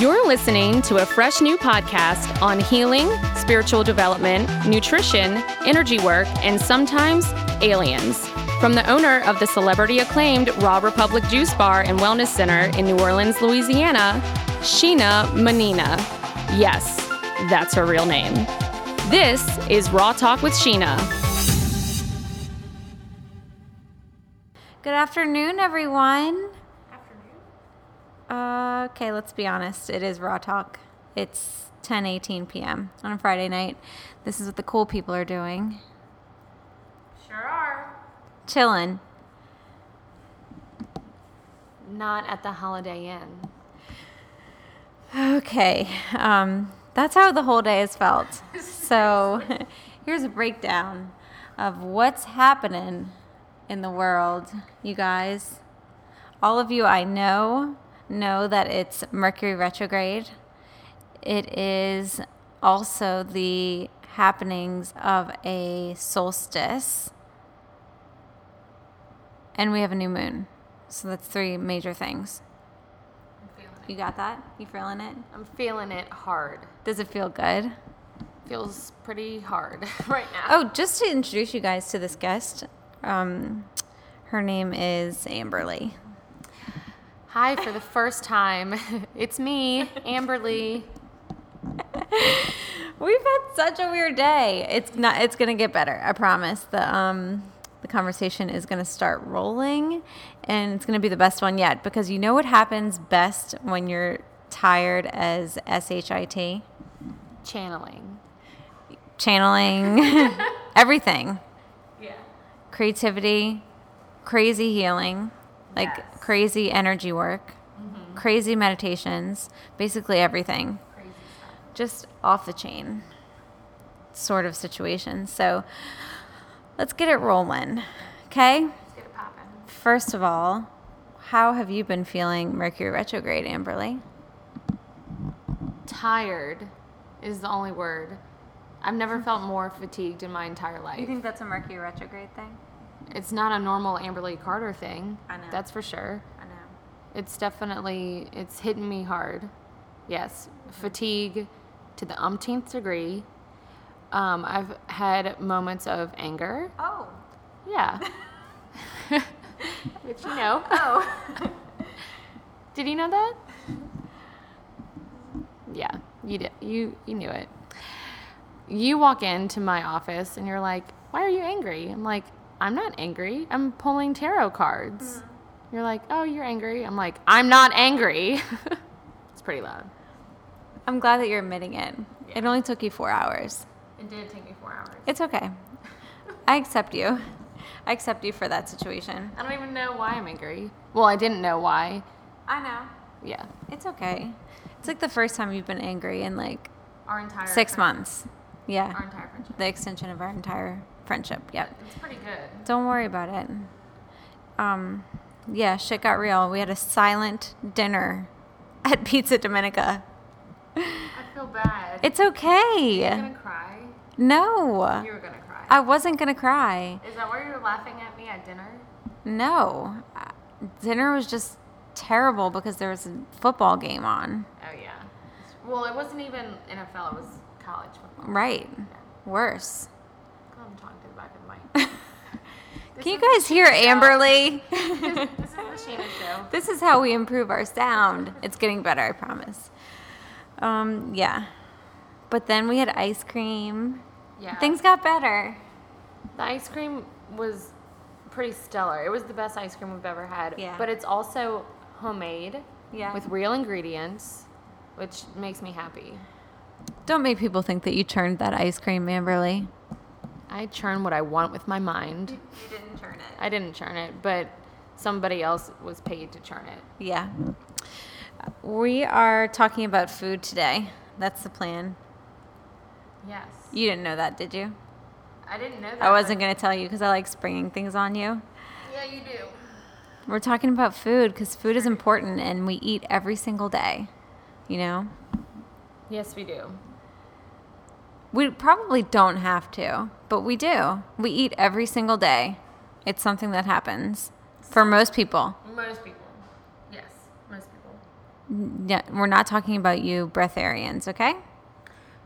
You're listening to a fresh new podcast on healing, spiritual development, nutrition, energy work, and sometimes aliens. From the owner of the celebrity-acclaimed Raw Republic Juice Bar and Wellness Center in New Orleans, Louisiana, Sheena Manina. Yes, that's her real name. This is Raw Talk with Sheena. Good afternoon, everyone. Okay, let's be honest. It is Raw Talk. It's 10:18 p.m. on a Friday night. This is what the cool people are doing. Sure are. Chillin'. Not at the Holiday Inn. Okay. That's how the whole day has felt. So here's a breakdown of what's happening in the world, you guys. All of you I know that it's Mercury retrograde. It is also the happenings of a solstice. And we have a new moon. So that's three major things. I'm feeling it. You got that? You feeling it? I'm feeling it hard. Does it feel good? Feels pretty hard right now. Oh, just to introduce you guys to this guest, her name is Amberley. Hi, for the first time, it's me, Amberley. We've had such a weird day. It's gonna get better, I promise. The conversation is gonna start rolling, and it's gonna be the best one yet, because you know what happens best when you're tired as shit? Channeling. Everything. Yeah. Creativity, crazy healing. Like, yes. Crazy energy work, mm-hmm. Crazy meditations, basically everything. Crazy stuff. Just off the chain sort of situation. So let's get it rolling, okay? Let's get it popping. First of all, how have you been feeling Mercury retrograde, Amberley? Tired is the only word. I've never felt more fatigued in my entire life. You think that's a Mercury retrograde thing? It's not a normal Amberley Carter thing. I know. That's for sure. I know. It's hitting me hard. Yes. Fatigue to the umpteenth degree. I've had moments of anger. Oh. Yeah. Which you know. Oh. Did you know that? Yeah, you did. You knew it. You walk into my office and you're like, "Why are you angry?" I'm like, I'm not angry. I'm pulling tarot cards. Mm. You're like, oh, you're angry. I'm like, I'm not angry. It's pretty loud. I'm glad that you're admitting it. Yeah. It only took you 4 hours. It did take me 4 hours. It's okay. I accept you. I accept you for that situation. I don't even know why I'm angry. Well, I didn't know why. I know. Yeah. It's okay. It's like the first time you've been angry in like our entire 6 months. Yeah. Our entire friendship. The extension of our entire friendship, yep. It's pretty good. Don't worry about it. Yeah, shit got real. We had a silent dinner at Pizza Dominica. I feel bad. It's okay. Are you gonna cry? No. You were gonna cry. I wasn't gonna cry. Is that why you were laughing at me at dinner? No. Dinner was just terrible because there was a football game on. Oh, yeah. Well, it wasn't even NFL. It was college football. Right. Yeah. Worse. I'm talking to the back of the mic. Can you guys hear Amberley? This is the Sheena show. This is how we improve our sound. It's getting better, I promise. Yeah. But then we had ice cream. Yeah. Things got better. The ice cream was pretty stellar. It was the best ice cream we've ever had. Yeah. But it's also homemade. Yeah. With real ingredients, which makes me happy. Don't make people think that you churned that ice cream, Amberley. I churn what I want with my mind. You didn't churn it. I didn't churn it, but somebody else was paid to churn it. Yeah. We are talking about food today. That's the plan. Yes. You didn't know that, did you? I didn't know that. I wasn't going to tell you because I like springing things on you. Yeah, you do. We're talking about food because food is important and we eat every single day, you know? Yes, we do. We probably don't have to, but we do. We eat every single day. It's something that happens for most people. Most people. Yes, most people. We're not talking about you breatharians, okay?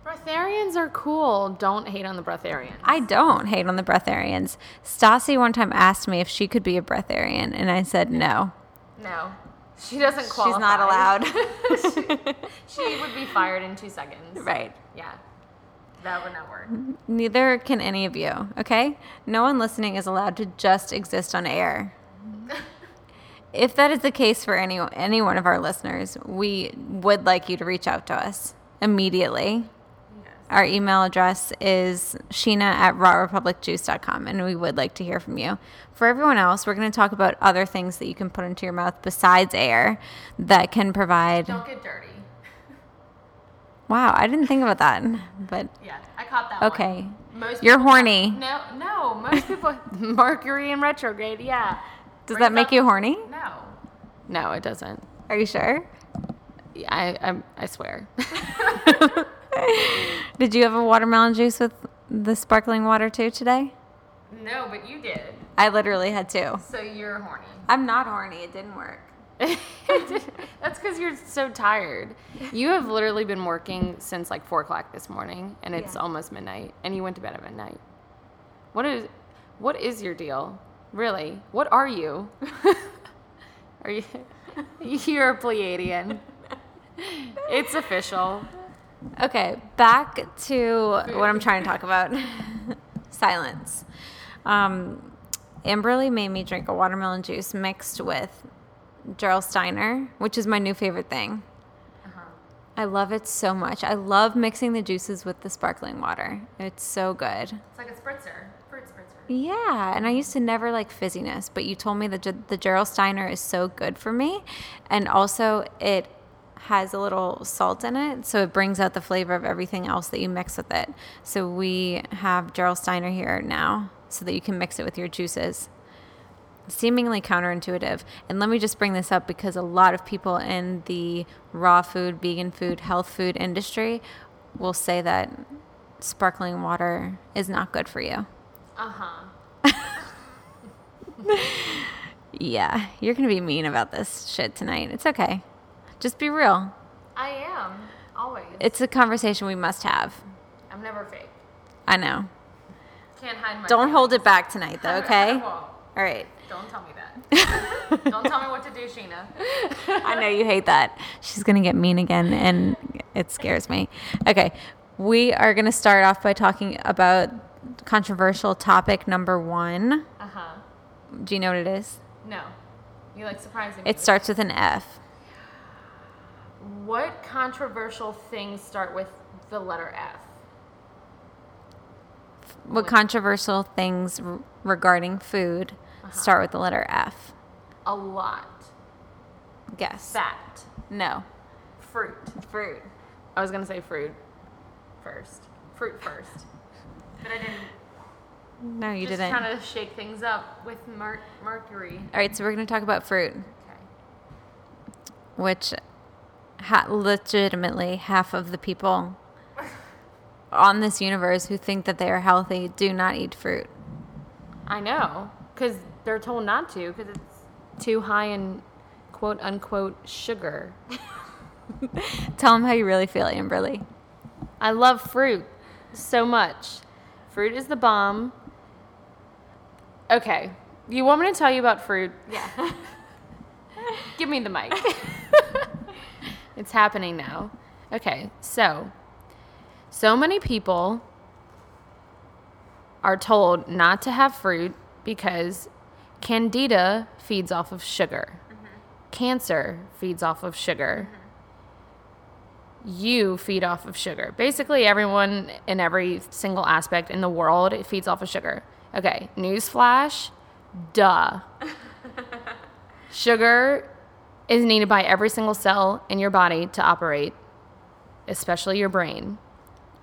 Breatharians are cool. Don't hate on the breatharians. I don't hate on the breatharians. Stassi one time asked me if she could be a breatharian, and I said no. No. She doesn't qualify. She's not allowed. she would be fired in 2 seconds. Right. Yeah. That would not work. Neither can any of you, okay? No one listening is allowed to just exist on air. If that is the case for any one of our listeners, we would like you to reach out to us immediately. Yes. Our email address is sheena@rawrepublicjuice.com, and we would like to hear from you. For everyone else, we're going to talk about other things that you can put into your mouth besides air that can provide... Don't get dirty. Wow, I didn't think about that, but... Yeah, I caught that one. Most You're horny. No, most people... Mercury in retrograde, yeah. Does that make you horny? No, it doesn't. Are you sure? Yeah, I swear. Did you have a watermelon juice with the sparkling water too today? No, but you did. I literally had two. So you're horny. I'm not horny. It didn't work. That's because you're so tired. You have literally been working since like 4 o'clock this morning, and it's almost midnight, and you went to bed at midnight. What is your deal? Really? What are you? You're a Pleiadian. It's official. Okay, back to what I'm trying to talk about. Silence. Amberley made me drink a watermelon juice mixed with Gerolsteiner, which is my new favorite thing. Uh-huh. I love it so much. I love mixing the juices with the sparkling water. It's so good. It's like a spritzer. Yeah, and I used to never like fizziness, but you told me that the Gerolsteiner is so good for me, and also it has a little salt in it, so it brings out the flavor of everything else that you mix with it. So we have Gerolsteiner here now so that you can mix it with your juices. Seemingly counterintuitive. And let me just bring this up because a lot of people in the raw food, vegan food, health food industry will say that sparkling water is not good for you. Yeah, you're going to be mean about this shit tonight. It's okay. Just be real. I am, always. It's a conversation we must have. I'm never fake. I know. Can't hide my Don't feelings. Hold it back tonight, though, okay? I won't. All right. Don't tell me that. Don't tell me what to do, Sheena. I know you hate that. She's going to get mean again, and it scares me. Okay, we are going to start off by talking about... controversial topic number 1. Uh-huh. Do you know what it is? No. You like surprising me. It starts with an F. What controversial things start with the letter F? What controversial things regarding food start with the letter F? A lot. Guess. Fat. No. Fruit. I was going to say fruit first. But I didn't. No, you didn't. Just trying to shake things up with Mercury. All right, so we're going to talk about fruit. Okay. Which legitimately half of the people on this universe who think that they are healthy do not eat fruit. I know, because they're told not to, because it's too high in quote-unquote sugar. Tell them how you really feel, Amberley. I love fruit so much. Fruit is the bomb. Okay. You want me to tell you about fruit? Yeah. Give me the mic. It's happening now. Okay. So many people are told not to have fruit because candida feeds off of sugar. Mm-hmm. Cancer feeds off of sugar. Mm-hmm. You feed off of sugar. Basically, everyone in every single aspect in the world, it feeds off of sugar. Okay, newsflash, duh. Sugar is needed by every single cell in your body to operate, especially your brain.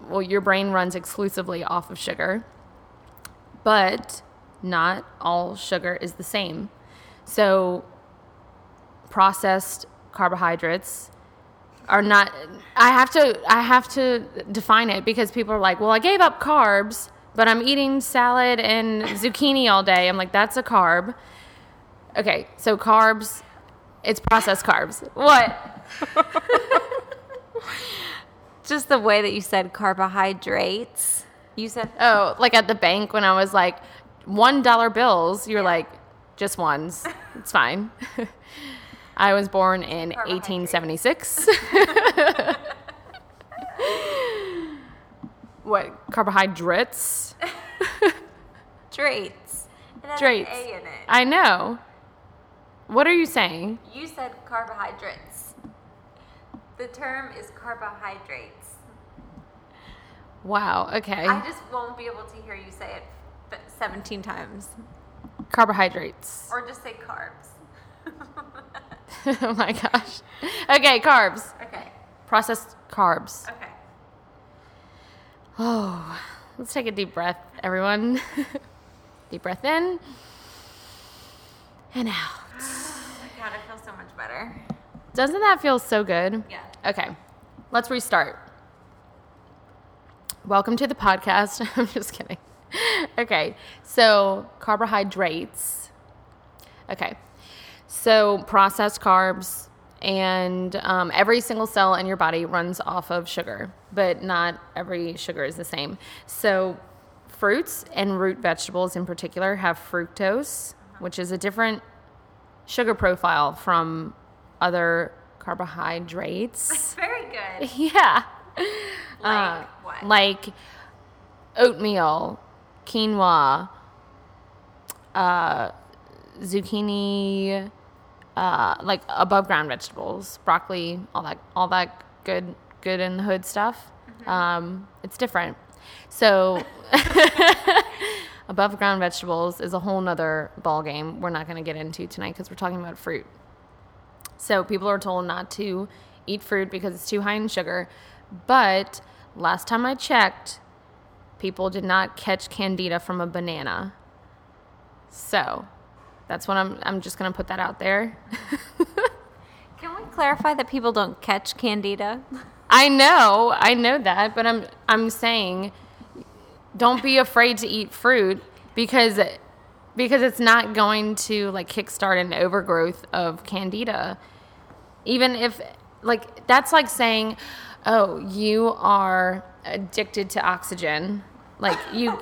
Well, your brain runs exclusively off of sugar, but not all sugar is the same. So processed carbohydrates... are not, I have to define it because people are like, well, I gave up carbs, but I'm eating salad and zucchini all day. I'm like, that's a carb. Okay, so carbs, it's processed carbs. What? Just the way that you said carbohydrates. You said, oh, like at the bank when I was like $1 bills, you're like, just ones. It's fine. I was born in 1876. What? Carbohydrates? Traits. It has an A in it. I know. What are you saying? You said carbohydrates. The term is carbohydrates. Wow, okay. I just won't be able to hear you say it 17 times. Carbohydrates. Or just say carbs. Oh my gosh. Okay, carbs. Okay. Processed carbs. Okay. Oh, let's take a deep breath, everyone. Deep breath in and out. Oh my God, I feel so much better. Doesn't that feel so good? Yeah. Okay, let's restart. Welcome to the podcast. I'm just kidding. Okay, so carbohydrates. Okay, so processed carbs, and every single cell in your body runs off of sugar, but not every sugar is the same. So fruits and root vegetables in particular have fructose, which is a different sugar profile from other carbohydrates. Very good. Yeah. Like what? Like oatmeal, quinoa, zucchini, like above ground vegetables, broccoli, all that good in the hood stuff. Mm-hmm. It's different. So above ground vegetables is a whole nother ball game. We're not going to get into tonight because we're talking about fruit. So people are told not to eat fruit because it's too high in sugar. But last time I checked, people did not catch candida from a banana. So that's what I'm just going to put that out there. Can we clarify that people don't catch candida? I know that, but I'm saying don't be afraid to eat fruit because it's not going to like kickstart an overgrowth of candida. Even if like that's like saying, "Oh, you are addicted to oxygen." Like you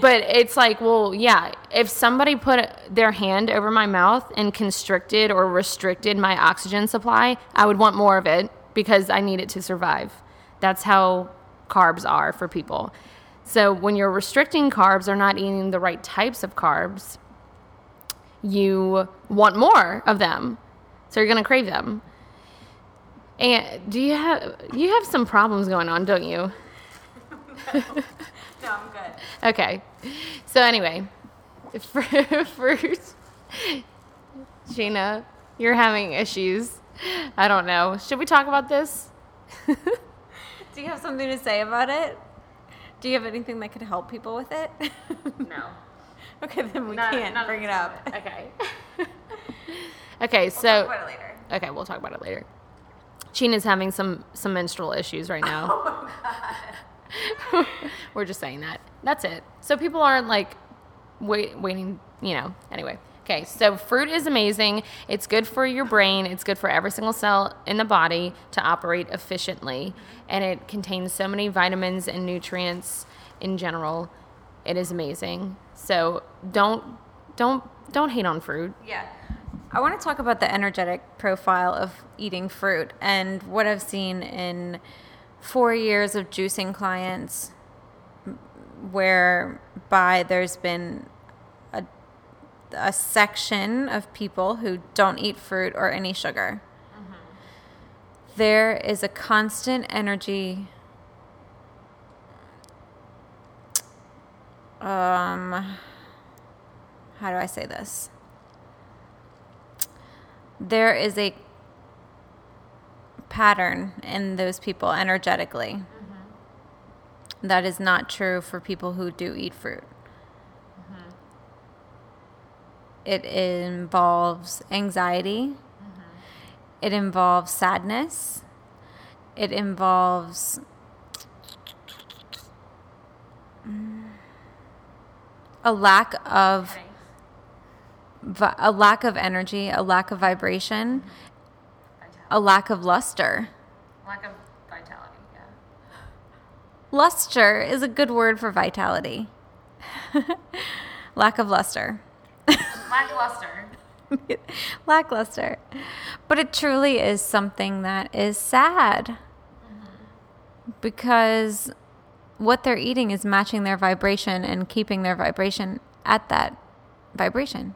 but it's like, well, yeah, if somebody put their hand over my mouth and constricted or restricted my oxygen supply, I would want more of it because I need it to survive. That's how carbs are for people. So when you're restricting carbs or not eating the right types of carbs, you want more of them. So you're going to crave them. And do you have some problems going on, don't you? No, I'm good. Okay. So anyway, first, Sheena, you're having issues. I don't know. Should we talk about this? Do you have something to say about it? Do you have anything that could help people with it? No. Okay, then we can't bring it up. Okay. Okay, so... We'll talk about it later. Okay, we'll talk about it later. Sheena's having some menstrual issues right now. Oh, my God. We're just saying that. That's it. So people aren't, like, waiting, you know. Anyway. Okay, so fruit is amazing. It's good for your brain. It's good for every single cell in the body to operate efficiently. And it contains so many vitamins and nutrients in general. It is amazing. So don't hate on fruit. Yeah. I want to talk about the energetic profile of eating fruit and what I've seen in 4 years of juicing clients whereby there's been a section of people who don't eat fruit or any sugar. Mm-hmm. There is a constant energy how do I say this? There is a pattern in those people energetically. Mm-hmm. That is not true for people who do eat fruit. It involves anxiety. Mm-hmm. It involves sadness. It involves a lack of energy, a lack of vibration. A lack of luster. Lack of vitality, yeah. Luster is a good word for vitality. Lack of luster. Lackluster. Lackluster. But it truly is something that is sad, mm-hmm. because what they're eating is matching their vibration and keeping their vibration at that vibration.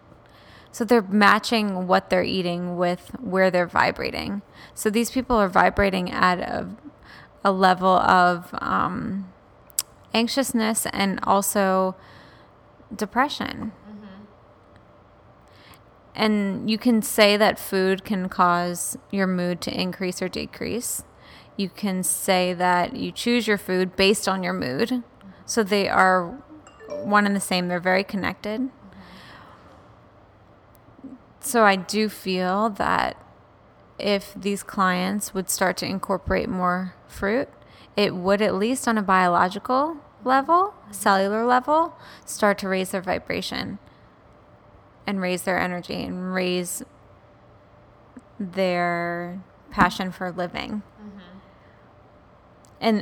So they're matching what they're eating with where they're vibrating. So these people are vibrating at a level of anxiousness and also depression. And you can say that food can cause your mood to increase or decrease. You can say that you choose your food based on your mood. So they are one and the same. They're very connected. So I do feel that if these clients would start to incorporate more fruit, it would, at least on a biological level, cellular level, start to raise their vibration. And raise their energy and raise their passion for living. Mm-hmm.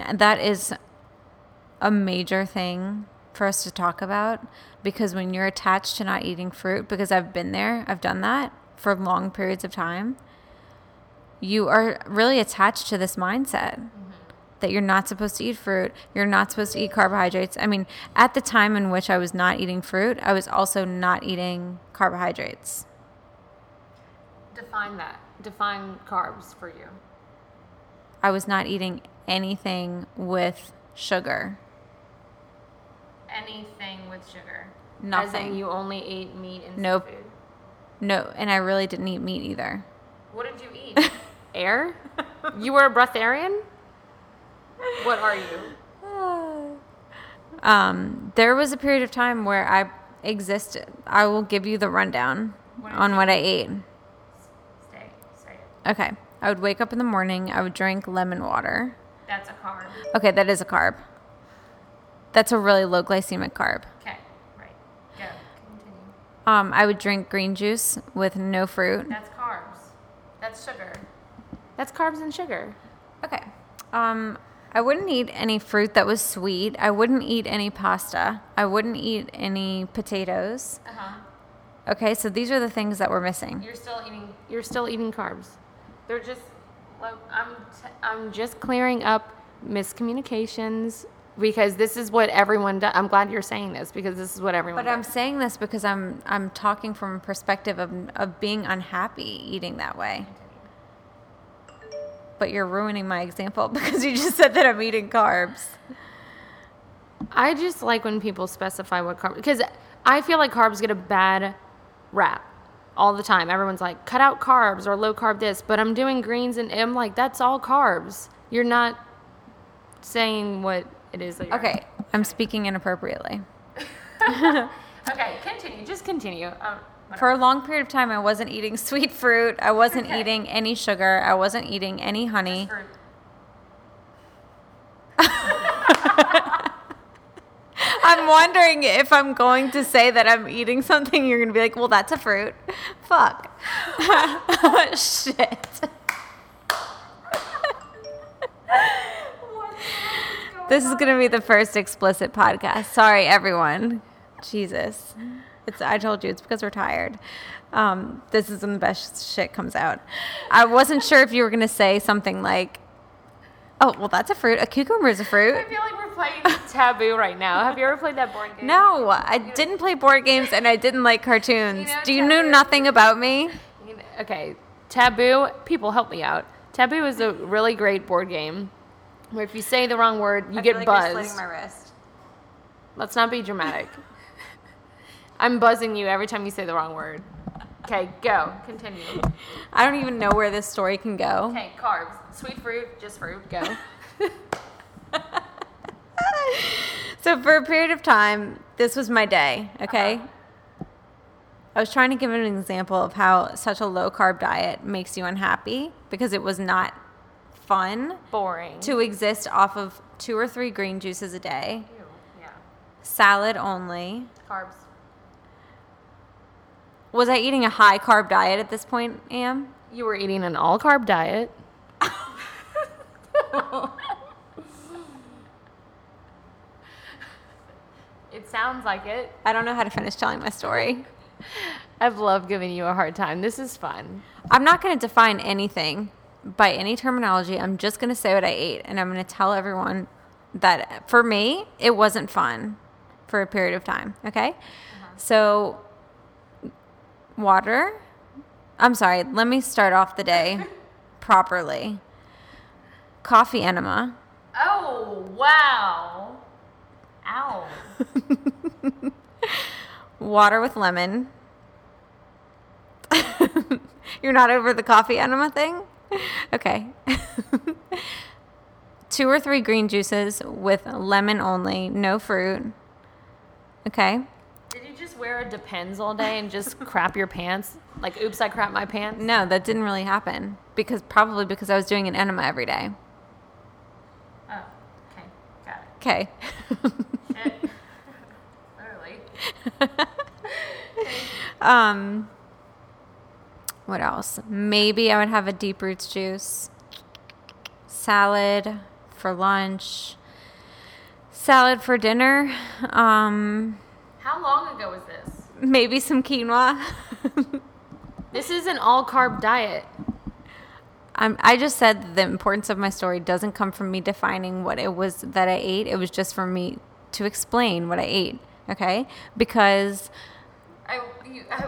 And that is a major thing for us to talk about, because when you're attached to not eating fruit, because I've been there, I've done that for long periods of time, you are really attached to this mindset. Mm-hmm. That you're not supposed to eat fruit, you're not supposed to eat carbohydrates. I mean, at the time in which I was not eating fruit, I was also not eating carbohydrates. Define that. Define carbs for you. I was not eating anything with sugar. Anything with sugar? Nothing. As in you only ate meat and seafood? No, and I really didn't eat meat either. What did you eat? Air? You were a breatharian? What are you? There was a period of time where I existed. I will give you the rundown on what I ate. Say it. Okay. I would wake up in the morning. I would drink lemon water. That's a carb. Okay, that is a carb. That's a really low glycemic carb. Okay, right. Go. Continue. I would drink green juice with no fruit. That's carbs. That's sugar. That's carbs and sugar. Okay. I wouldn't eat any fruit that was sweet. I wouldn't eat any pasta. I wouldn't eat any potatoes. Uh-huh. Okay, so these are the things that we're missing. You're still eating carbs. They're just, I'm just clearing up miscommunications, because this is what everyone does. I'm glad you're saying this, because this is what everyone does. I'm saying this because I'm talking from a perspective of being unhappy eating that way. But you're ruining my example because you just said that I'm eating carbs. I just like when people specify what carbs, because I feel like carbs get a bad rap all the time. Everyone's like, cut out carbs or low carb this, but I'm doing greens and I'm like, that's all carbs. You're not saying what it is that you're okay. I'm speaking inappropriately. Okay, continue. Just continue. For a long period of time, I wasn't eating sweet fruit. I wasn't eating any sugar. I wasn't eating any honey. I'm wondering if I'm going to say that I'm eating something, you're going to be like, well, that's a fruit. Fuck. Shit. This is going to be the first explicit podcast. Sorry, everyone. Jesus. I told you, it's because we're tired. This is when the best shit comes out. I wasn't sure if you were going to say something like, oh, well, that's a fruit. A cucumber is a fruit. I feel like we're playing Taboo right now. Have you ever played that board game? No, I didn't play board games, and I didn't like cartoons. Do you know nothing about me? Okay, Taboo, people, help me out. Taboo is a really great board game where if you say the wrong word, you get like buzzed. I'm slitting my wrist. Let's not be dramatic. I'm buzzing you every time you say the wrong word. Okay, go. Continue. I don't even know where this story can go. Okay, carbs. Sweet fruit, just fruit. Go. So for a period of time, this was my day, okay? Uh-huh. I was trying to give an example of how such a low-carb diet makes you unhappy, because it was not fun. Boring. To exist off of 2 or 3 green juices a day. Ew, yeah. Salad only. Carbs. Was I eating a high-carb diet at this point, Am? You were eating an all-carb diet. It sounds like it. I don't know how to finish telling my story. I've loved giving you a hard time. This is fun. I'm not going to define anything by any terminology. I'm just going to say what I ate, and I'm going to tell everyone that for me, it wasn't fun for a period of time, okay? Uh-huh. So water. I'm sorry. Let me start off the day properly. Coffee enema. Oh, wow. Ow. Water with lemon. You're not over the coffee enema thing? Okay. 2 or 3 green juices with lemon only, no fruit. Okay. Did you just wear a Depends all day and just crap your pants? Like, oops, I crap my pants? No, that didn't really happen. Probably because I was doing an enema every day. Oh, okay. Got it. Okay. Shit. Literally. What else? Maybe I would have a deep roots juice. Salad for lunch. Salad for dinner. How long ago was this? Maybe some quinoa. This is an all-carb diet. I just said the importance of my story doesn't come from me defining what it was that I ate. It was just for me to explain what I ate, okay? Because I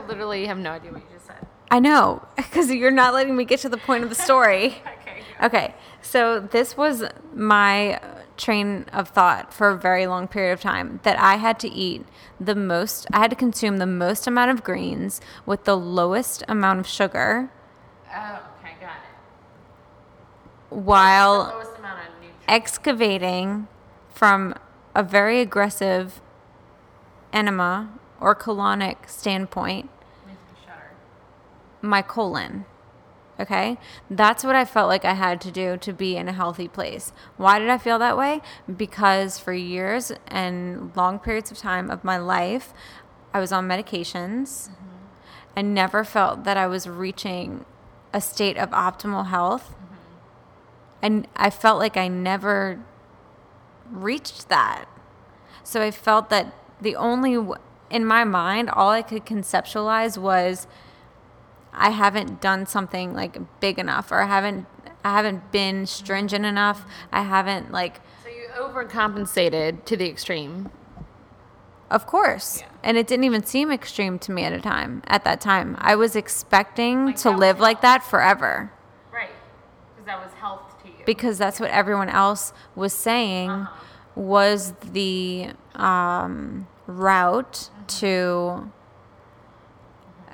literally have no idea what you just said. I know, because you're not letting me get to the point of the story. Okay, so this was my train of thought for a very long period of time, that I had to eat the most, I had to consume the most amount of greens with the lowest amount of sugar. Oh, okay, got it. While the lowest amount of nutrients. Excavating from a very aggressive enema or colonic standpoint. My colon, okay? That's what I felt like I had to do to be in a healthy place. Why did I feel that way? Because for years and long periods of time of my life, I was on medications. Mm-hmm. I never felt that I was reaching a state of optimal health. Mm-hmm. And I felt like I never reached that. So I felt that the only, in my mind, all I could conceptualize was, I haven't done something like big enough, or I haven't been stringent enough. I haven't like. So you overcompensated to the extreme. Of course. Yeah. And it didn't even seem extreme to me at that time. I was expecting to live like that forever. Right. Because that was health to you. Because that's what everyone else was saying was the route to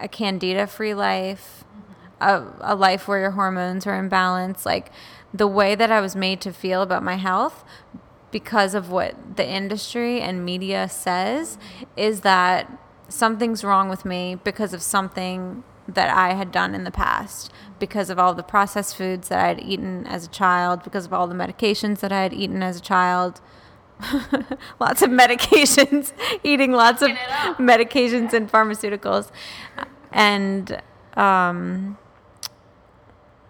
a candida-free life, a life where your hormones are in balance, like the way that I was made to feel about my health because of what the industry and media says is that something's wrong with me because of something that I had done in the past, because of all the processed foods that I had eaten as a child, because of all the medications that I had eaten as a child. Lots of medications, eating lots of medications and pharmaceuticals. And,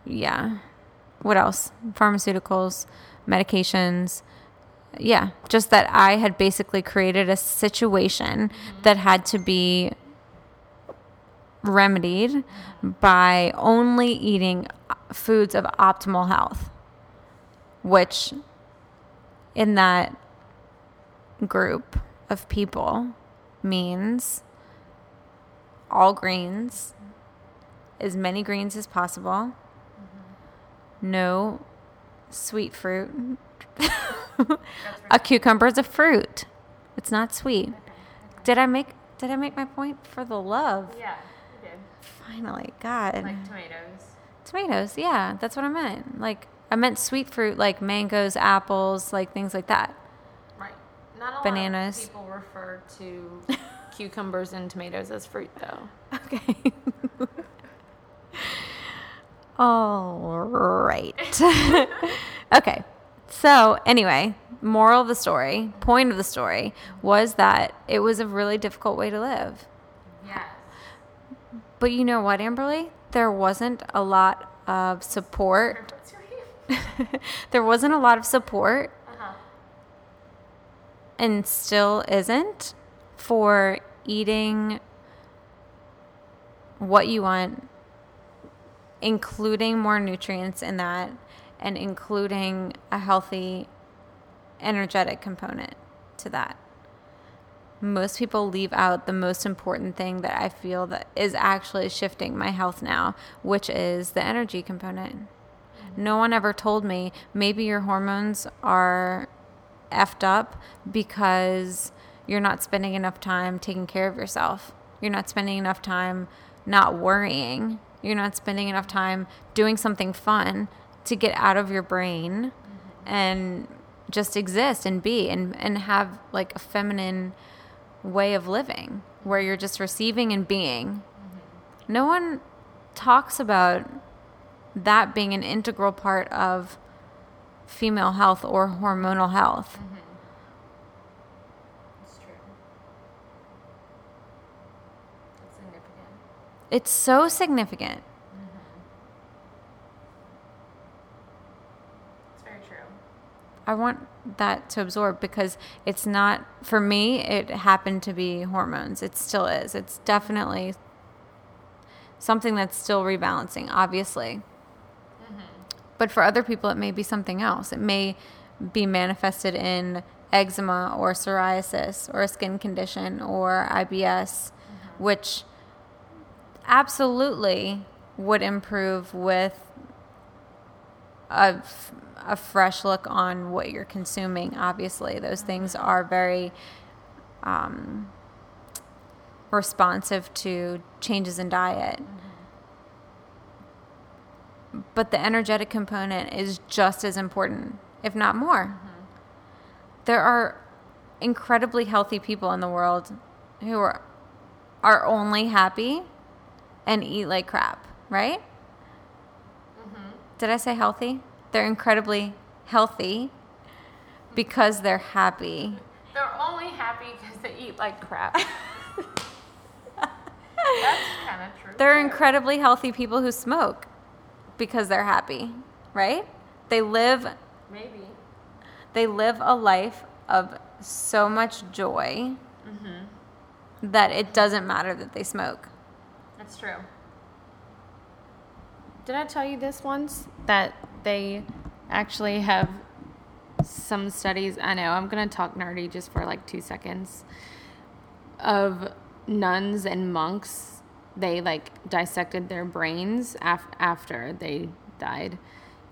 yeah, what else? Pharmaceuticals, medications. Yeah, just that I had basically created a situation that had to be remedied by only eating foods of optimal health, which in that group of people means all greens, as many greens as possible, no sweet fruit. A cucumber is a fruit. It's not sweet. Okay. Did I make my point for the love? Yeah, you did. Finally, God. Like tomatoes. Tomatoes, yeah, that's what I meant. Like I meant sweet fruit, like mangoes, apples, like things like that. Not a bananas. Lot of people refer to cucumbers and tomatoes as fruit, though. Okay. All right. Okay. So anyway, moral of the story, point of the story, was that it was a really difficult way to live. Yes. But you know what, Amberley? there wasn't a lot of support. There wasn't a lot of support, and still isn't, for eating what you want, including more nutrients in that and including a healthy, energetic component to that. Most people leave out the most important thing that I feel that is actually shifting my health now, which is the energy component. No one ever told me, maybe your hormones are effed up because you're not spending enough time taking care of yourself. You're not spending enough time not worrying. You're not spending enough time doing something fun to get out of your brain and just exist and be and have like a feminine way of living where you're just receiving and being. Mm-hmm. No one talks about that being an integral part of female health or hormonal health. Mm-hmm. That's true. That's significant. It's so significant. Mm-hmm. It's very true. I want that to absorb, because it's not, for me, it happened to be hormones. It still is. It's definitely something that's still rebalancing, obviously. Mm-hmm. But for other people, it may be something else. It may be manifested in eczema or psoriasis or a skin condition or IBS, mm-hmm. which absolutely would improve with a fresh look on what you're consuming. Obviously, those things are very responsive to changes in diet. Mm-hmm. But the energetic component is just as important, if not more. Mm-hmm. There are incredibly healthy people in the world who are only happy and eat like crap, right? Mm-hmm. Did I say healthy? They're incredibly healthy because they're happy. They're only happy because they eat like crap. That's kind of true. They're incredibly healthy people who smoke because they're happy, right? They live a life of so much joy mm-hmm. that it doesn't matter that they smoke. That's true. Did I tell you this once? That they actually have some studies. I know, I'm going to talk nerdy just for like 2 seconds. Of nuns and monks, they like dissected their brains after they died.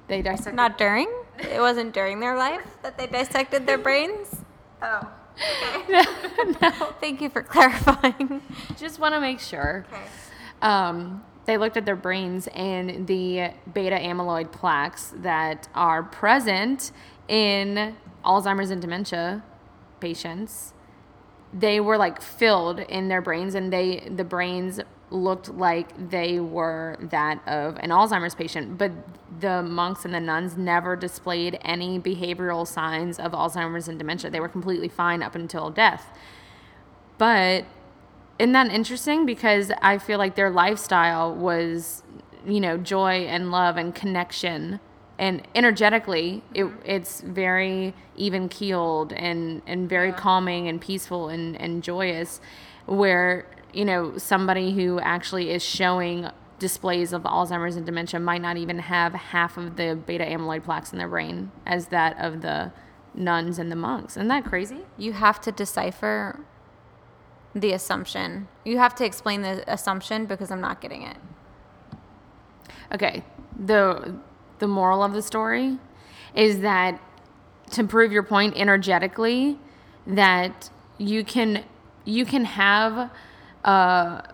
They dissected. Not during? It wasn't during their life that they dissected their brains? Oh. Okay. No. Thank you for clarifying. Just want to make sure. Okay. They looked at their brains and the beta amyloid plaques that are present in Alzheimer's and dementia patients. They were like filled in their brains, and the brains looked like they were that of an Alzheimer's patient. But the monks and the nuns never displayed any behavioral signs of Alzheimer's and dementia. They were completely fine up until death. But isn't that interesting? Because I feel like their lifestyle was, you know, joy and love and connection. And energetically, it's very even-keeled and very calming and peaceful and joyous, where, you know, somebody who actually is showing displays of Alzheimer's and dementia might not even have half of the beta amyloid plaques in their brain as that of the nuns and the monks. Isn't that crazy? You have to decipher the assumption. You have to explain the assumption, because I'm not getting it. Okay. The moral of the story is that, to prove your point energetically, that you can have a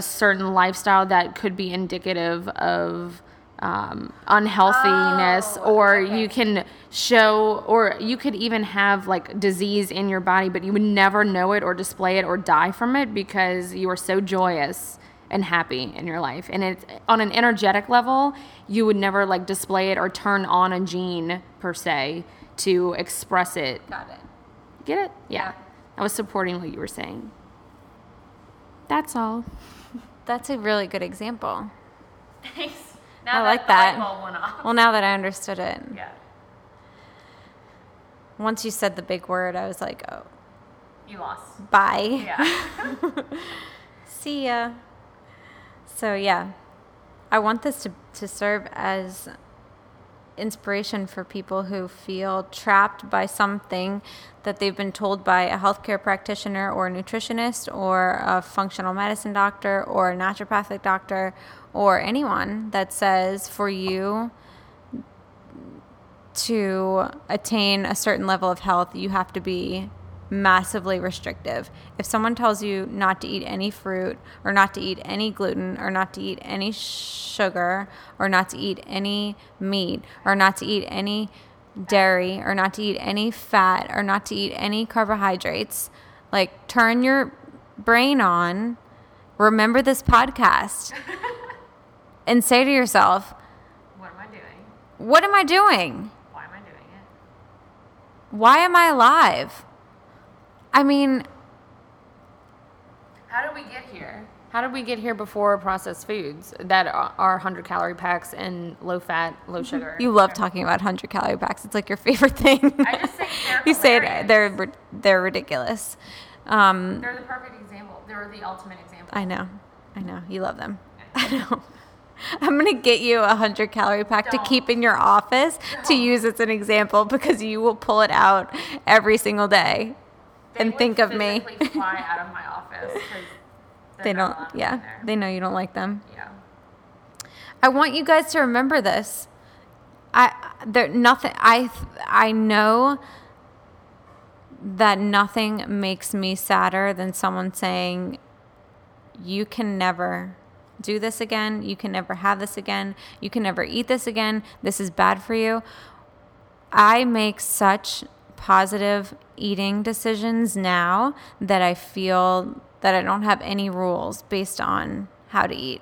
certain lifestyle that could be indicative of unhealthiness, you can show, or you could even have like disease in your body, but you would never know it or display it or die from it, because you are so joyous and happy in your life. And it's on an energetic level, you would never like display it or turn on a gene per se to express it. Got it. Get it? Yeah. I was supporting what you were saying. That's all. That's a really good example. Thanks. Now I like that. Well, now that I understood it. Yeah. Once you said the big word, I was like, oh. You lost. Bye. Yeah. See ya. So, yeah. I want this to serve as inspiration for people who feel trapped by something that they've been told by a healthcare practitioner or a nutritionist or a functional medicine doctor or a naturopathic doctor or anyone that says for you to attain a certain level of health, you have to be massively restrictive. If someone tells you not to eat any fruit or not to eat any gluten or not to eat any sugar or not to eat any meat or not to eat any dairy or not to eat any fat or not to eat any carbohydrates, like turn your brain on, remember this podcast and say to yourself, what am I doing? What am I doing? Why am I doing it? Why am I alive? I mean, how did we get here? How did we get here before processed foods that are 100-calorie packs and low-fat, low-sugar? You love talking about 100-calorie packs. It's like your favorite thing. I just think they're You say it, they're ridiculous. They're the perfect example. They're the ultimate example. I know. You love them. I know. I'm going to get you a 100-calorie pack to keep in your office to use as an example because you will pull it out every single day. And think of me. Fly out of my office. They don't. Yeah, they know you don't like them. Yeah. I want you guys to remember this. I know that nothing makes me sadder than someone saying, "You can never do this again. You can never have this again. You can never eat this again. This is bad for you." I make such positive eating decisions now that I feel that I don't have any rules based on how to eat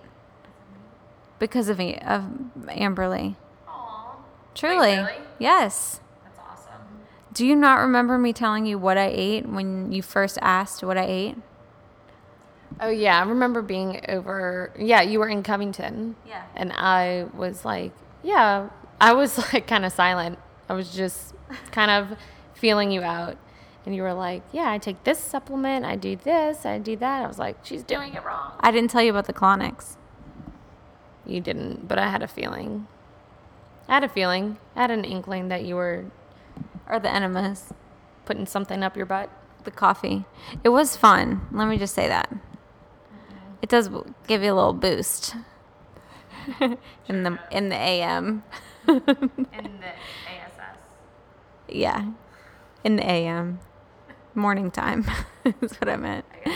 because of Amberley. Aww. Truly. Wait, really? Yes. That's awesome. Do you not remember me telling you what I ate when you first asked what I ate? Oh, yeah. I remember being over. Yeah, you were in Covington. Yeah. And I was like, yeah, I was like kind of silent. I was just kind of feeling you out, and you were like, yeah, I take this supplement, I do this, I do that. I was like, she's doing it wrong. I didn't tell you about the Klonix. You didn't, but I had a feeling. I had an inkling that you were... Or the enemas. Putting something up your butt. The coffee. It was fun. Let me just say that. Okay. It does give you a little boost. in the AM. In the ASS. Yeah. In the AM, morning time is what I meant. I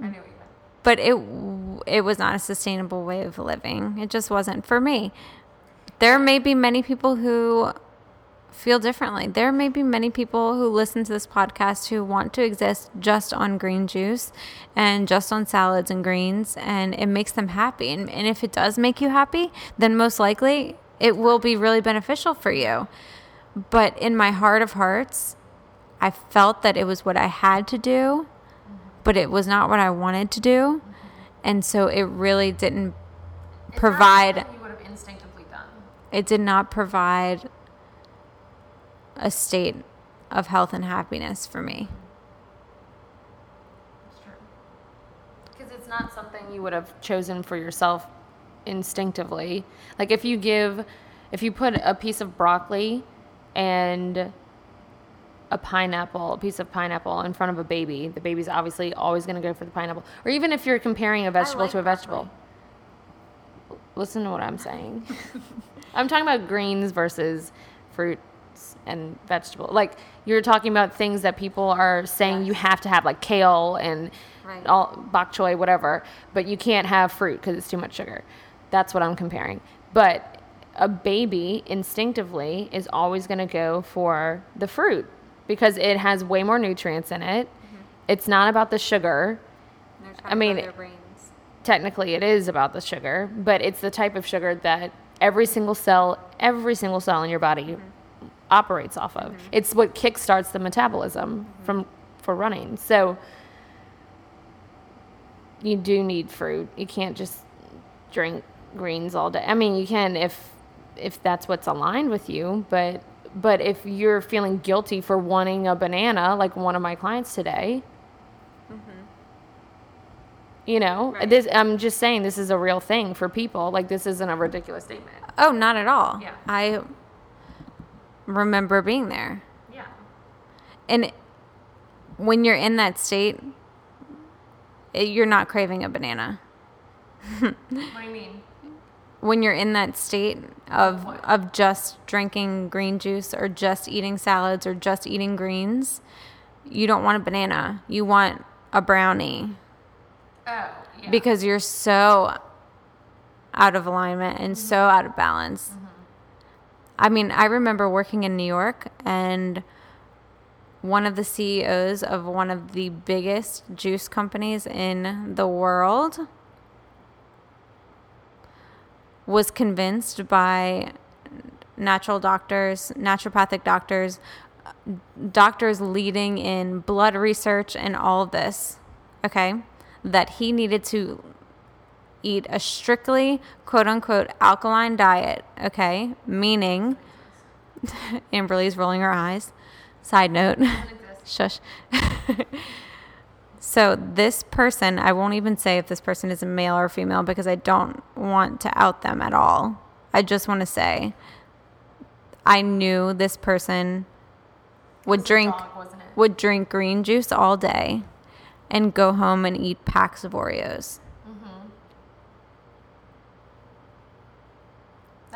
knew what you meant. But it was not a sustainable way of living. It just wasn't for me. There may be many people who feel differently. There may be many people who listen to this podcast who want to exist just on green juice and just on salads and greens, and it makes them happy. And if it does make you happy, then most likely it will be really beneficial for you. But in my heart of hearts, I felt that it was what I had to do, but it was not what I wanted to do. And so it really didn't provide... It's not something you would have instinctively done. It did not provide a state of health and happiness for me. That's true. Because it's not something you would have chosen for yourself instinctively. Like if you put a piece of broccoli... and a piece of pineapple in front of a baby, the baby's obviously always going to go for the pineapple. Or even if you're comparing a vegetable to a vegetable. Listen to what I'm saying. I'm talking about greens versus fruits and vegetables. Like, you're talking about things that people are saying you have to have, like kale and all bok choy, whatever, but you can't have fruit because it's too much sugar. That's what I'm comparing. But a baby instinctively is always going to go for the fruit because it has way more nutrients in it. Mm-hmm. It's not about the sugar. I mean, their brains. Technically it is about the sugar, but it's the type of sugar that every single cell in your body mm-hmm. operates off of. Mm-hmm. It's what kickstarts the metabolism mm-hmm. for running. So you do need fruit. You can't just drink greens all day. I mean, you can if that's what's aligned with you, but if you're feeling guilty for wanting a banana, like one of my clients today, you know, right. This, I'm just saying this is a real thing for people. Like, this isn't a ridiculous statement. Oh, not at all. Yeah. I remember being there. Yeah. And when you're in that state, you're not craving a banana. What do you mean? When you're in that state of just drinking green juice or just eating salads or just eating greens, you don't want a banana. You want a brownie. Oh, yeah. Because you're so out of alignment and so out of balance. Mm-hmm. I mean, I remember working in New York, and one of the CEOs of one of the biggest juice companies in the world was convinced by natural doctors, naturopathic doctors, doctors leading in blood research and all of this, okay, that he needed to eat a strictly, quote-unquote, alkaline diet, okay, meaning, Amberley's rolling her eyes, side note, shush. So this person, I won't even say if this person is a male or female because I don't want to out them at all. I just want to say I knew this person would drink green juice all day and go home and eat packs of Oreos.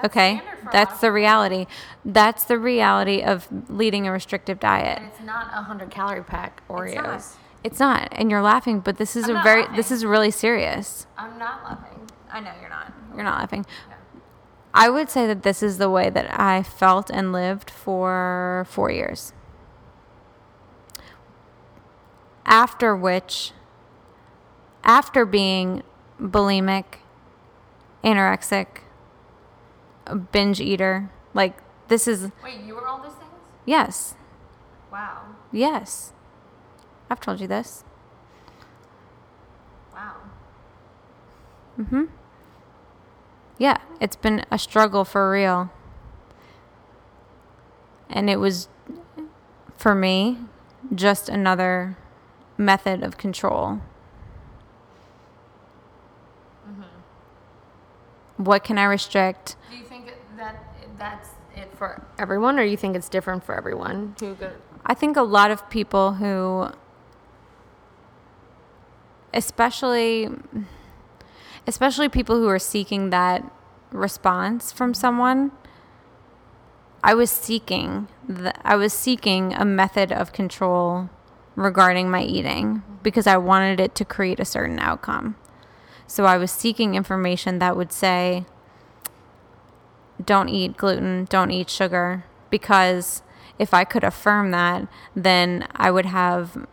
Mm-hmm. That's the reality. That's the reality of leading a restrictive diet. And it's not a 100-calorie pack Oreos. It's not, and you're laughing, but this is really serious. I'm not laughing. I know you're not. You're not laughing. No. I would say that this is the way that I felt and lived for 4 years. After being bulimic, anorexic, a binge eater, like this is... Wait, you were all those things? Yes. Wow. Yes. I've told you this. Wow. Mm-hmm. Yeah, it's been a struggle for real. And it was, for me, just another method of control. Mm-hmm. What can I restrict? Do you think that that's it for everyone, or you think it's different for everyone? I think a lot of people who... Especially people who are seeking that response from someone. I was seeking a method of control regarding my eating because I wanted it to create a certain outcome. So I was seeking information that would say, don't eat gluten, don't eat sugar, because if I could affirm that, then I would have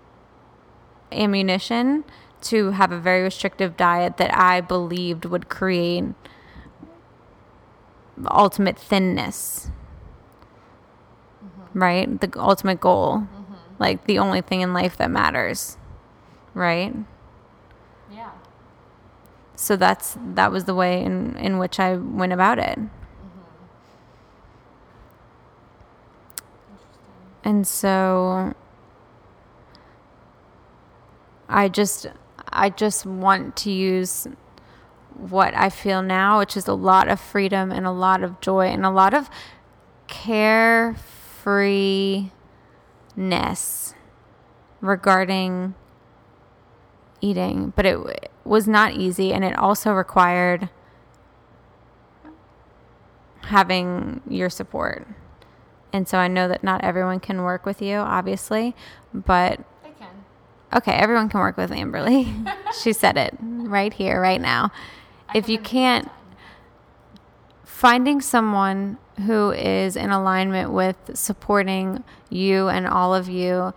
ammunition to have a very restrictive diet that I believed would create ultimate thinness, mm-hmm. right? The ultimate goal, mm-hmm. like the only thing in life that matters, right? Yeah. So that was the way in which I went about it. Mm-hmm. Interesting. And so I just want to use what I feel now, which is a lot of freedom and a lot of joy and a lot of carefreeness regarding eating. But it was not easy, and it also required having your support. And so I know that not everyone can work with you, obviously, but... Okay, everyone can work with Amberley. She said it right here, right now. If you can't, finding someone who is in alignment with supporting you and all of you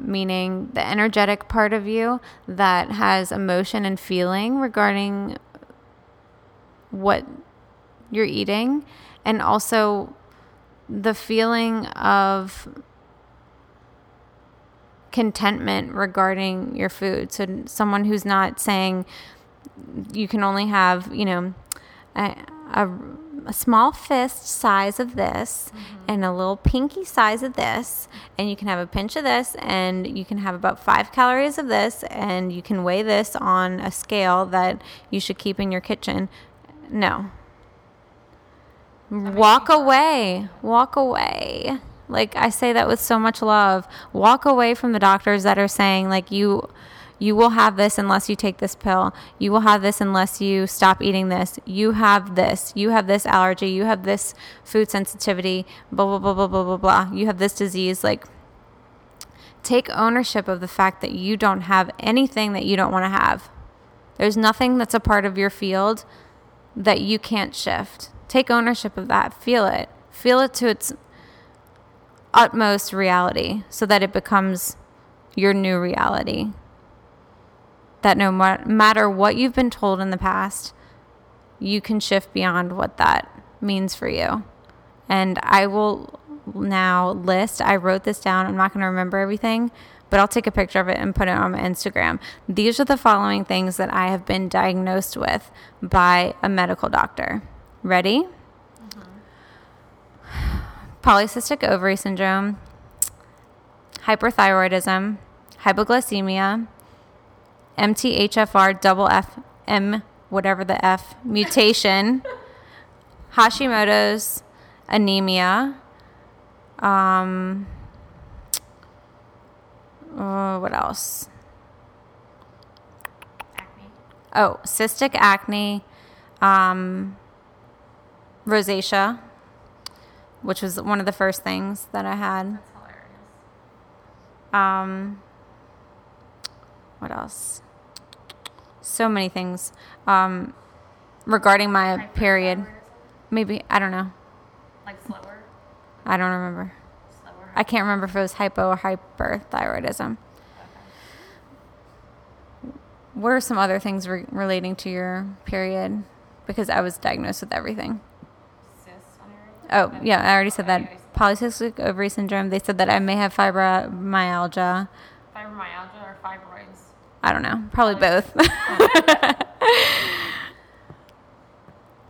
meaning the energetic part of you that has emotion and feeling regarding what you're eating, and also the feeling of contentment regarding your food. So someone who's not saying you can only have, you know, a small fist size of this, mm-hmm. and a little pinky size of this, and you can have a pinch of this, and you can have about 5 calories of this, and you can weigh this on a scale that you should keep in your kitchen. No. Walk away. Like, I say that with so much love. Walk away from the doctors that are saying, like, you will have this unless you take this pill. You will have this unless you stop eating this. You have this. You have this allergy. You have this food sensitivity, blah, blah, blah, blah, blah, blah, blah. You have this disease. Like, take ownership of the fact that you don't have anything that you don't want to have. There's nothing that's a part of your field that you can't shift. Take ownership of that. Feel it. Feel it to its utmost reality so that it becomes your new reality. That no matter what you've been told in the past, you can shift beyond what that means for you. And I will now list, I wrote this down, I'm not going to remember everything, but I'll take a picture of it and put it on my Instagram. These are the following things that I have been diagnosed with by a medical doctor. Ready? Mm-hmm. Polycystic ovary syndrome, hyperthyroidism, hypoglycemia, MTHFR double F M whatever the F mutation, Hashimoto's, anemia. What else? Acne. Oh, cystic acne, rosacea, which was one of the first things that I had. That's hilarious. What else? So many things regarding my period. Maybe, I don't know. Like slower? I don't remember. Slower? I can't remember if it was hypo or hyperthyroidism. Okay. What are some other things relating to your period? Because I was diagnosed with everything. Cysts on your period? Oh, yeah, I already said that. Polycystic ovary syndrome. They said that I may have fibromyalgia. Fibromyalgia or fibroids? I don't know. Probably both.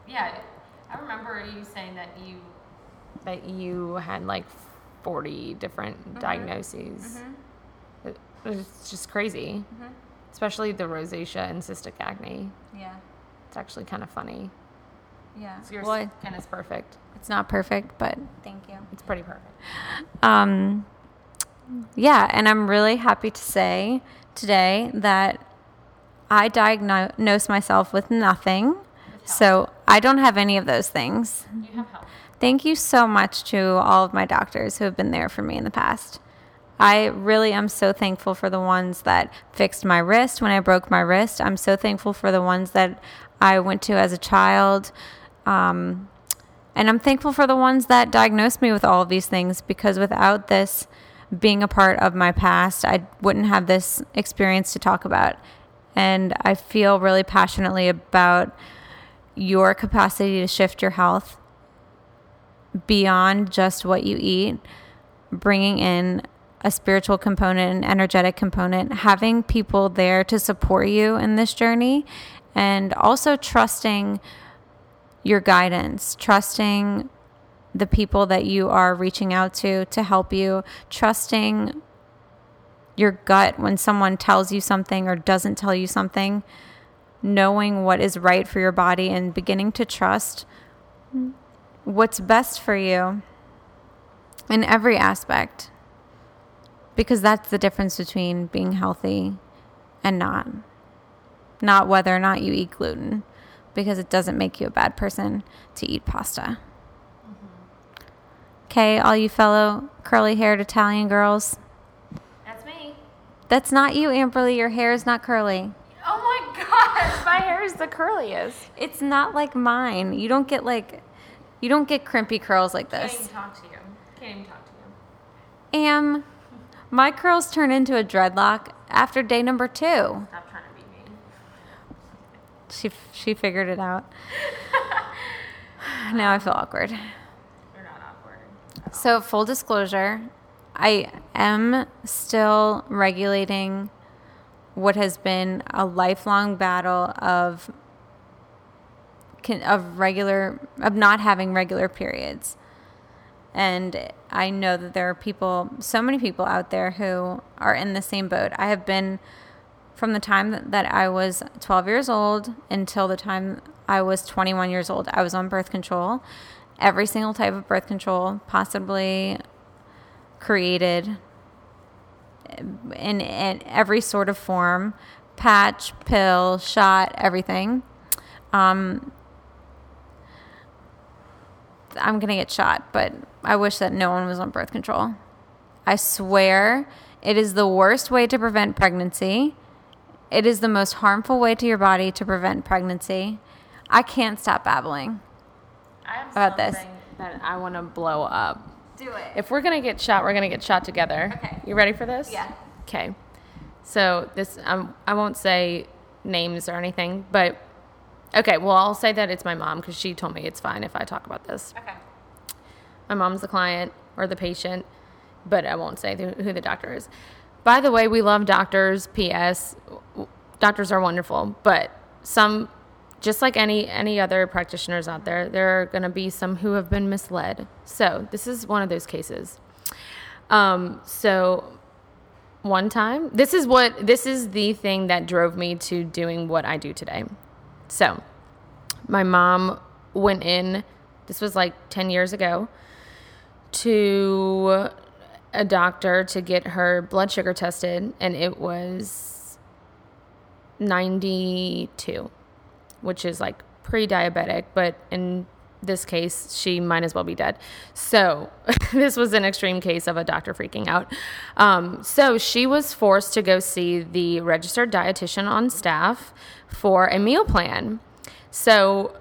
Yeah, I remember you saying that you had like 40 different mm-hmm. diagnoses. Mm-hmm. It's just crazy, mm-hmm. especially the rosacea and cystic acne. Yeah, it's actually kind of funny. Yeah, so your skin is perfect. It's not perfect, but thank you. It's pretty perfect. Yeah, and I'm really happy to say today that I diagnose myself with nothing. So I don't have any of those things. You have help. Thank you so much to all of my doctors who have been there for me in the past. I really am so thankful for the ones that fixed my wrist when I broke my wrist. I'm so thankful for the ones that I went to as a child. And I'm thankful for the ones that diagnosed me with all of these things, because without this being a part of my past, I wouldn't have this experience to talk about. And I feel really passionately about your capacity to shift your health beyond just what you eat, bringing in a spiritual component, an energetic component, having people there to support you in this journey, and also trusting your guidance, trusting the people that you are reaching out to help you, trusting your gut when someone tells you something or doesn't tell you something, knowing what is right for your body and beginning to trust what's best for you in every aspect, because that's the difference between being healthy and not whether or not you eat gluten, because it doesn't make you a bad person to eat pasta. Okay, all you fellow curly-haired Italian girls. That's me. That's not you, Amberley. Your hair is not curly. Oh, my gosh. My hair is the curliest. It's not like mine. You don't get crimpy curls like this. Can't even talk to you. My curls turn into a dreadlock after day number 2. Stop trying to beat me. She figured it out. Now I feel awkward. So full disclosure, I am still regulating what has been a lifelong battle of not having regular periods. And I know that there are people, so many people out there who are in the same boat. I have been, from the time that I was 12 years old until the time I was 21 years old, I was on birth control, every single type of birth control possibly created in every sort of form, patch, pill, shot, everything. I'm going to get shot, but I wish that no one was on birth control. I swear it is the worst way to prevent pregnancy. It is the most harmful way to your body to prevent pregnancy. I can't stop babbling about this. That I want to blow up. Do it. If we're going to get shot, we're going to get shot together. Okay. You ready for this? Yeah. Okay. So this, I won't say names or anything, but okay, well, I'll say that it's my mom because she told me it's fine if I talk about this. Okay. My mom's the client or the patient, but I won't say who the doctor is. By the way, we love doctors, P.S. Doctors are wonderful, but some, just like any other practitioners out there, there are going to be some who have been misled. So this is one of those cases. So one time, this is the thing that drove me to doing what I do today. So my mom went in, this was like 10 years ago, to a doctor to get her blood sugar tested, and it was 92, which is like pre-diabetic, but in this case, she might as well be dead. So this was an extreme case of a doctor freaking out. So she was forced to go see the registered dietitian on staff for a meal plan. So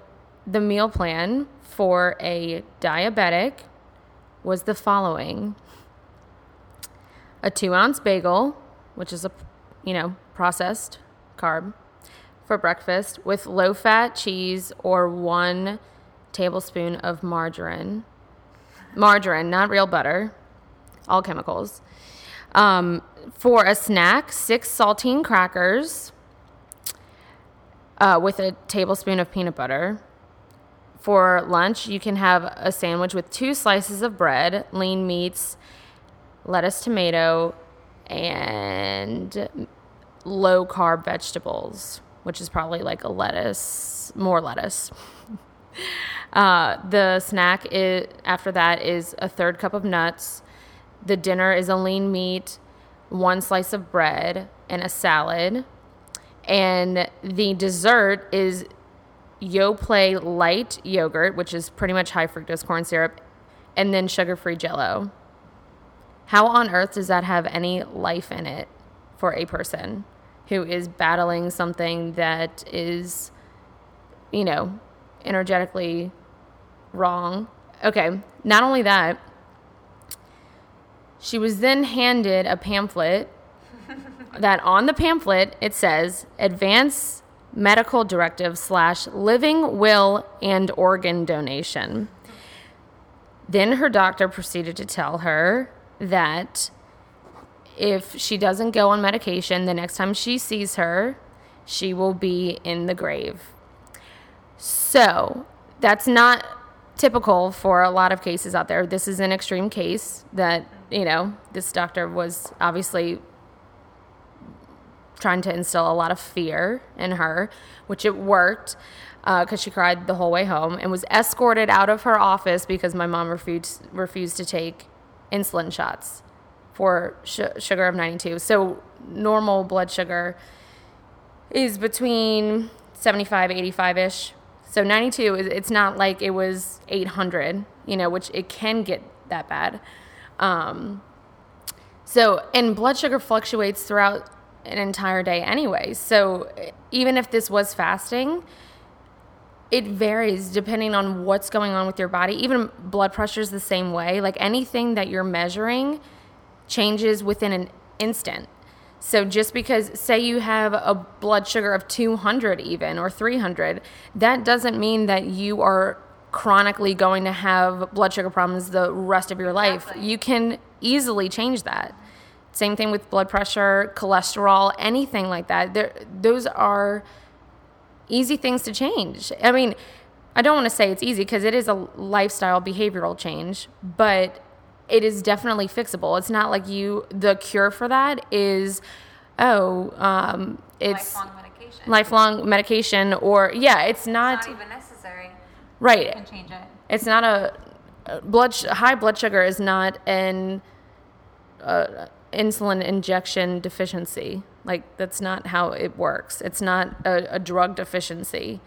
the meal plan for a diabetic was the following: a 2-ounce bagel, which is a, processed carb, for breakfast with low-fat cheese or 1 tablespoon of margarine. Margarine, not real butter, all chemicals. For a snack, 6 saltine crackers with a tablespoon of peanut butter. For lunch, you can have a sandwich with 2 slices of bread, lean meats, lettuce, tomato, and low-carb vegetables, which is probably like a lettuce, more lettuce. The snack is, after that, is a 3rd cup of nuts. The dinner is a lean meat, 1 slice of bread, and a salad. And the dessert is Yoplait light yogurt, which is pretty much high fructose corn syrup, and then sugar-free Jell-O. How on earth does that have any life in it for a person who is battling something that is, energetically wrong? Okay, not only that, she was then handed a pamphlet that on the pamphlet it says Advance Medical Directive / Living Will and Organ Donation. Then her doctor proceeded to tell her that if she doesn't go on medication, the next time she sees her, she will be in the grave. So that's not typical for a lot of cases out there. This is an extreme case that, this doctor was obviously trying to instill a lot of fear in her, which it worked, because she cried the whole way home and was escorted out of her office because my mom refused to take insulin shots for sugar of 92. So normal blood sugar is between 75, 85-ish. So 92, it's not like it was 800, which it can get that bad. And blood sugar fluctuates throughout an entire day anyway. So even if this was fasting, it varies depending on what's going on with your body. Even blood pressure is the same way. Like anything that you're measuring changes within an instant. So just because, say you have a blood sugar of 200 even or 300, that doesn't mean that you are chronically going to have blood sugar problems the rest of your life. Exactly. You can easily change that. Same thing with blood pressure, cholesterol, anything like that. Those are easy things to change. I mean, I don't want to say it's easy because it is a lifestyle behavioral change, but it is definitely fixable. It's not like the cure for that is, it's lifelong medication or, it's not even necessary. Right. You can change it. It's not high blood sugar is not an insulin injection deficiency. Like, that's not how it works. It's not a drug deficiency.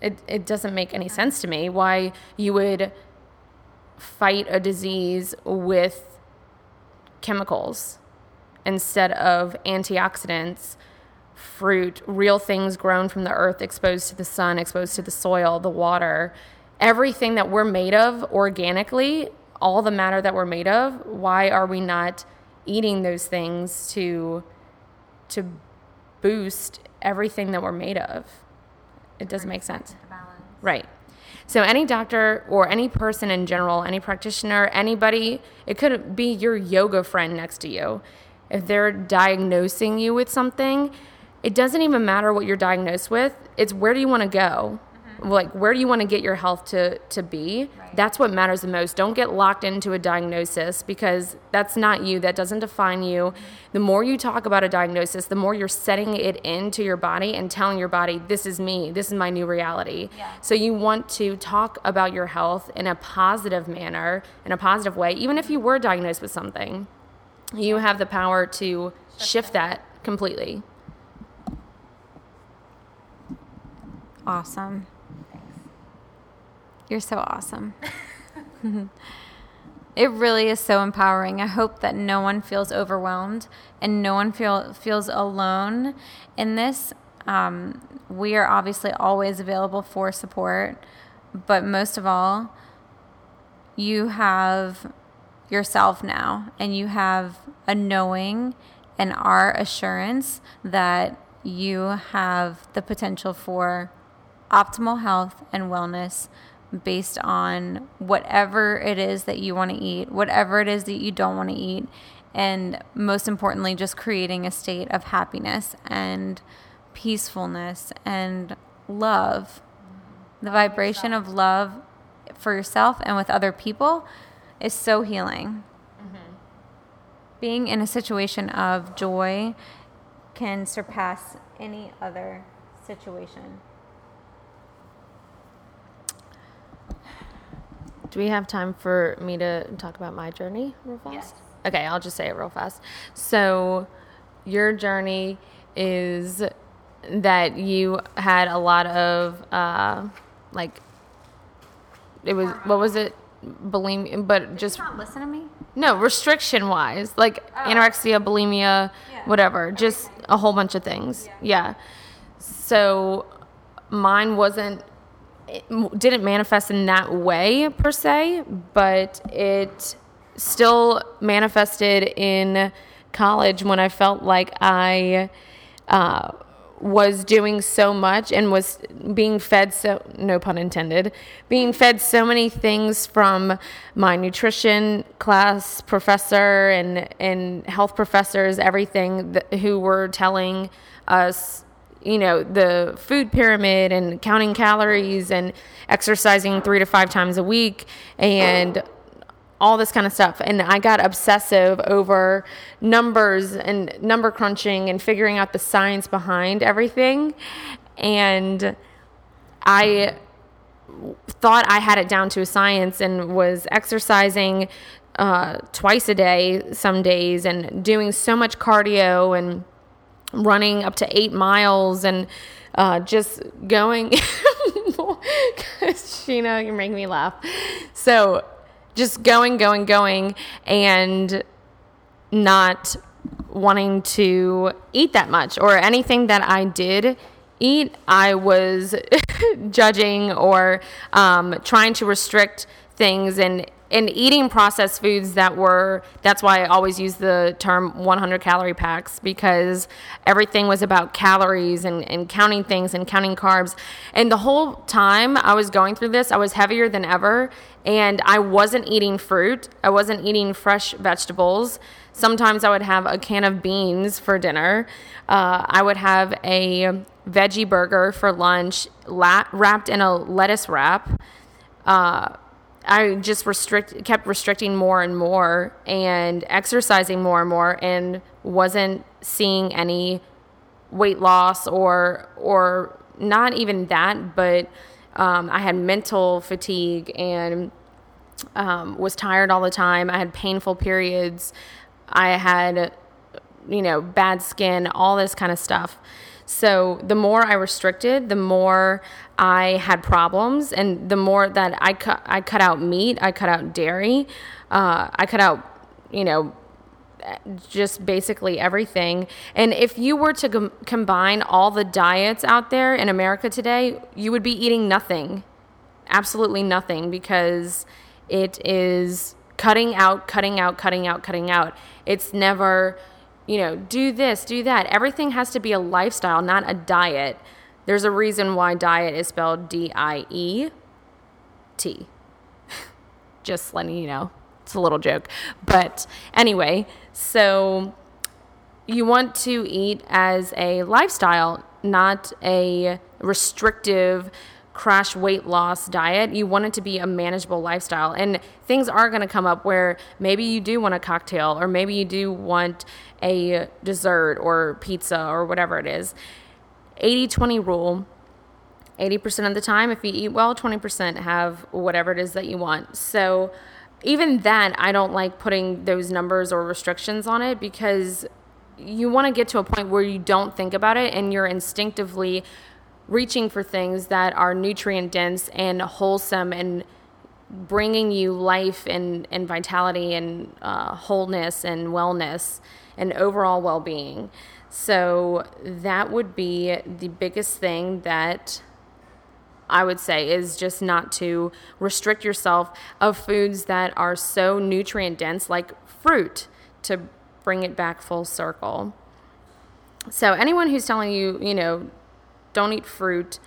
It doesn't make any sense to me why you would fight a disease with chemicals instead of antioxidants, fruit, real things grown from the earth, exposed to the sun, exposed to the soil, the water, everything that we're made of organically, all the matter that we're made of. Why are we not eating those things to boost everything that we're made of? It doesn't make sense. Right. So any doctor or any person in general, any practitioner, anybody, it could be your yoga friend next to you. If they're diagnosing you with something, it doesn't even matter what you're diagnosed with. It's where do you want to go? Mm-hmm. Like, where do you want to get your health to be? Right. That's what matters the most. Don't get locked into a diagnosis because that's not you. That doesn't define you. The more you talk about a diagnosis, the more you're setting it into your body and telling your body, this is me. This is my new reality. Yeah. So you want to talk about your health in a positive manner, in a positive way, even if you were diagnosed with something. You have the power to shift that completely. Awesome. Thanks. You're so awesome. It really is so empowering. I hope that no one feels overwhelmed and no one feels alone in this. We are obviously always available for support, but most of all, you have yourself now, and you have a knowing and our assurance that you have the potential for optimal health and wellness based on whatever it is that you want to eat, whatever it is that you don't want to eat, and most importantly, just creating a state of happiness and peacefulness and love. The vibration of love for yourself and with other people is so healing. Mm-hmm. Being in a situation of joy can surpass any other situation. Do we have time for me to talk about my journey real fast? Yes. Okay, I'll just say it real fast. So your journey is that you had a lot of, bulimia, but just not listen to me. No, restriction wise, like anorexia, bulimia, whatever, just a whole bunch of things. Yeah. So mine didn't manifest in that way per se, but it still manifested in college when I felt like I was doing so much and was being fed no pun intended, being fed so many things from my nutrition class professor and health professors, everything who were telling us, the food pyramid and counting calories and exercising 3 to 5 times a week and all this kind of stuff. And I got obsessive over numbers and number crunching and figuring out the science behind everything. And I thought I had it down to a science and was exercising twice a day some days and doing so much cardio and running up to 8 miles and just going. Sheena, you're making me laugh. So just going, and not wanting to eat that much, or anything that I did eat, I was judging or trying to restrict things and and eating processed foods that were, that's why I always use the term 100 calorie packs, because everything was about calories and counting things and counting carbs. And the whole time I was going through this, I was heavier than ever, and I wasn't eating fruit. I wasn't eating fresh vegetables. Sometimes I would have a can of beans for dinner. I would have a veggie burger for lunch, wrapped in a lettuce wrap. I just kept restricting more and more, and exercising more and more, and wasn't seeing any weight loss or not even that, but I had mental fatigue and was tired all the time. I had painful periods. I had, bad skin, all this kind of stuff. So the more I restricted, the more I had problems, and the more that I cut out meat, I cut out dairy, I cut out, just basically everything. And if you were to combine all the diets out there in America today, you would be eating nothing, absolutely nothing, because it is cutting out. It's never... do this, do that. Everything has to be a lifestyle, not a diet. There's a reason why diet is spelled D-I-E-T. Just letting you know. It's a little joke. But anyway, so you want to eat as a lifestyle, not a restrictive crash weight loss diet. You want it to be a manageable lifestyle, and things are going to come up where maybe you do want a cocktail, or maybe you do want a dessert or pizza or whatever it is. 80-20 rule. 80% of the time, if you eat well, 20% have whatever it is that you want. So even that, I don't like putting those numbers or restrictions on it, because you want to get to a point where you don't think about it and you're instinctively reaching for things that are nutrient dense and wholesome and bringing you life and vitality and wholeness and wellness and overall well-being. So that would be the biggest thing that I would say, is just not to restrict yourself of foods that are so nutrient dense, like fruit, to bring it back full circle. So anyone who's telling you, don't eat fruit,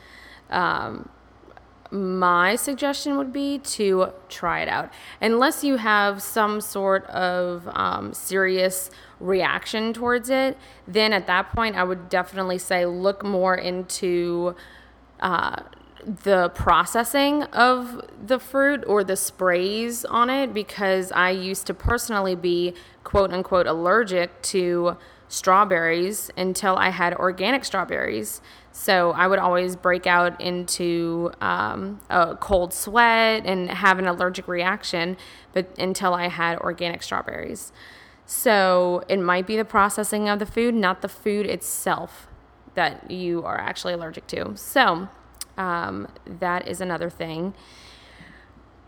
my suggestion would be to try it out. Unless you have some sort of serious reaction towards it, then at that point I would definitely say look more into the processing of the fruit or the sprays on it, because I used to personally be quote-unquote allergic to strawberries until I had organic strawberries. So I would always break out into a cold sweat and have an allergic reaction, but until I had organic strawberries. So it might be the processing of the food, not the food itself, that you are actually allergic to. So that is another thing.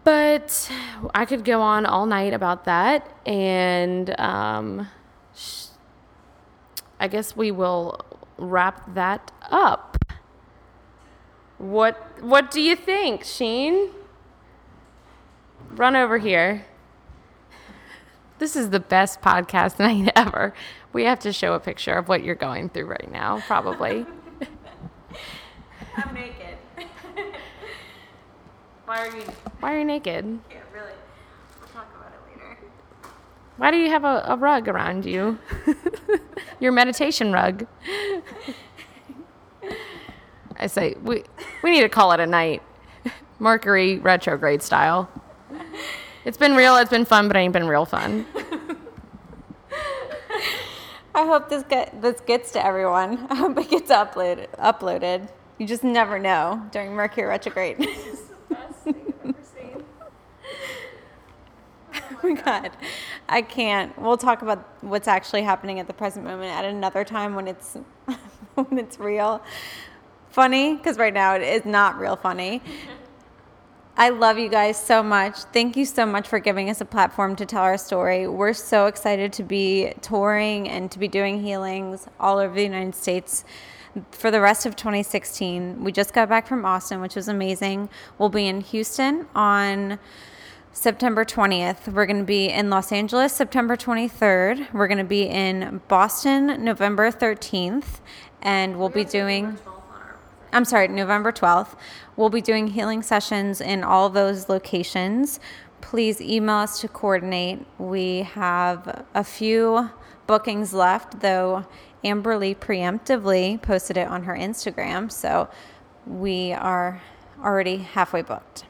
But I could go on all night about that, and I guess we will wrap that up. What do you think, Sheen? Run over here. This is the best podcast night ever. We have to show a picture of what you're going through right now, probably. I'm naked. Why are you naked? Yeah, really. We'll talk about it later. Why do you have a rug around you? Your meditation rug. I say, we need to call it a night. Mercury retrograde style. It's been real, it's been fun, but it ain't been real fun. I hope this gets to everyone. I hope it gets uploaded. You just never know during Mercury retrograde. This is the best thing I've ever seen. Oh my God. I can't. We'll talk about what's actually happening at the present moment at another time when it's real funny, because right now it is not real funny. I love you guys so much. Thank you so much for giving us a platform to tell our story. We're so excited to be touring and to be doing healings all over the United States for the rest of 2016. We just got back from Austin, which was amazing. We'll be in Houston on September 20th, we're going to be in Los Angeles, September 23rd. We're going to be in Boston, November 13th, and we'll be doing... I'm sorry, November 12th. We'll be doing healing sessions in all those locations. Please email us to coordinate. We have a few bookings left, though Amberley preemptively posted it on her Instagram, so we are already halfway booked.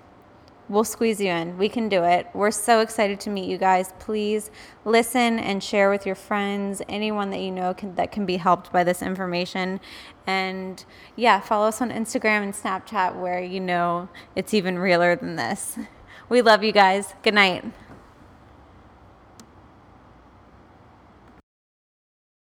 We'll squeeze you in. We can do it. We're so excited to meet you guys. Please listen and share with your friends, anyone that you know that can be helped by this information. And yeah, follow us on Instagram and Snapchat where you know it's even realer than this. We love you guys. Good night.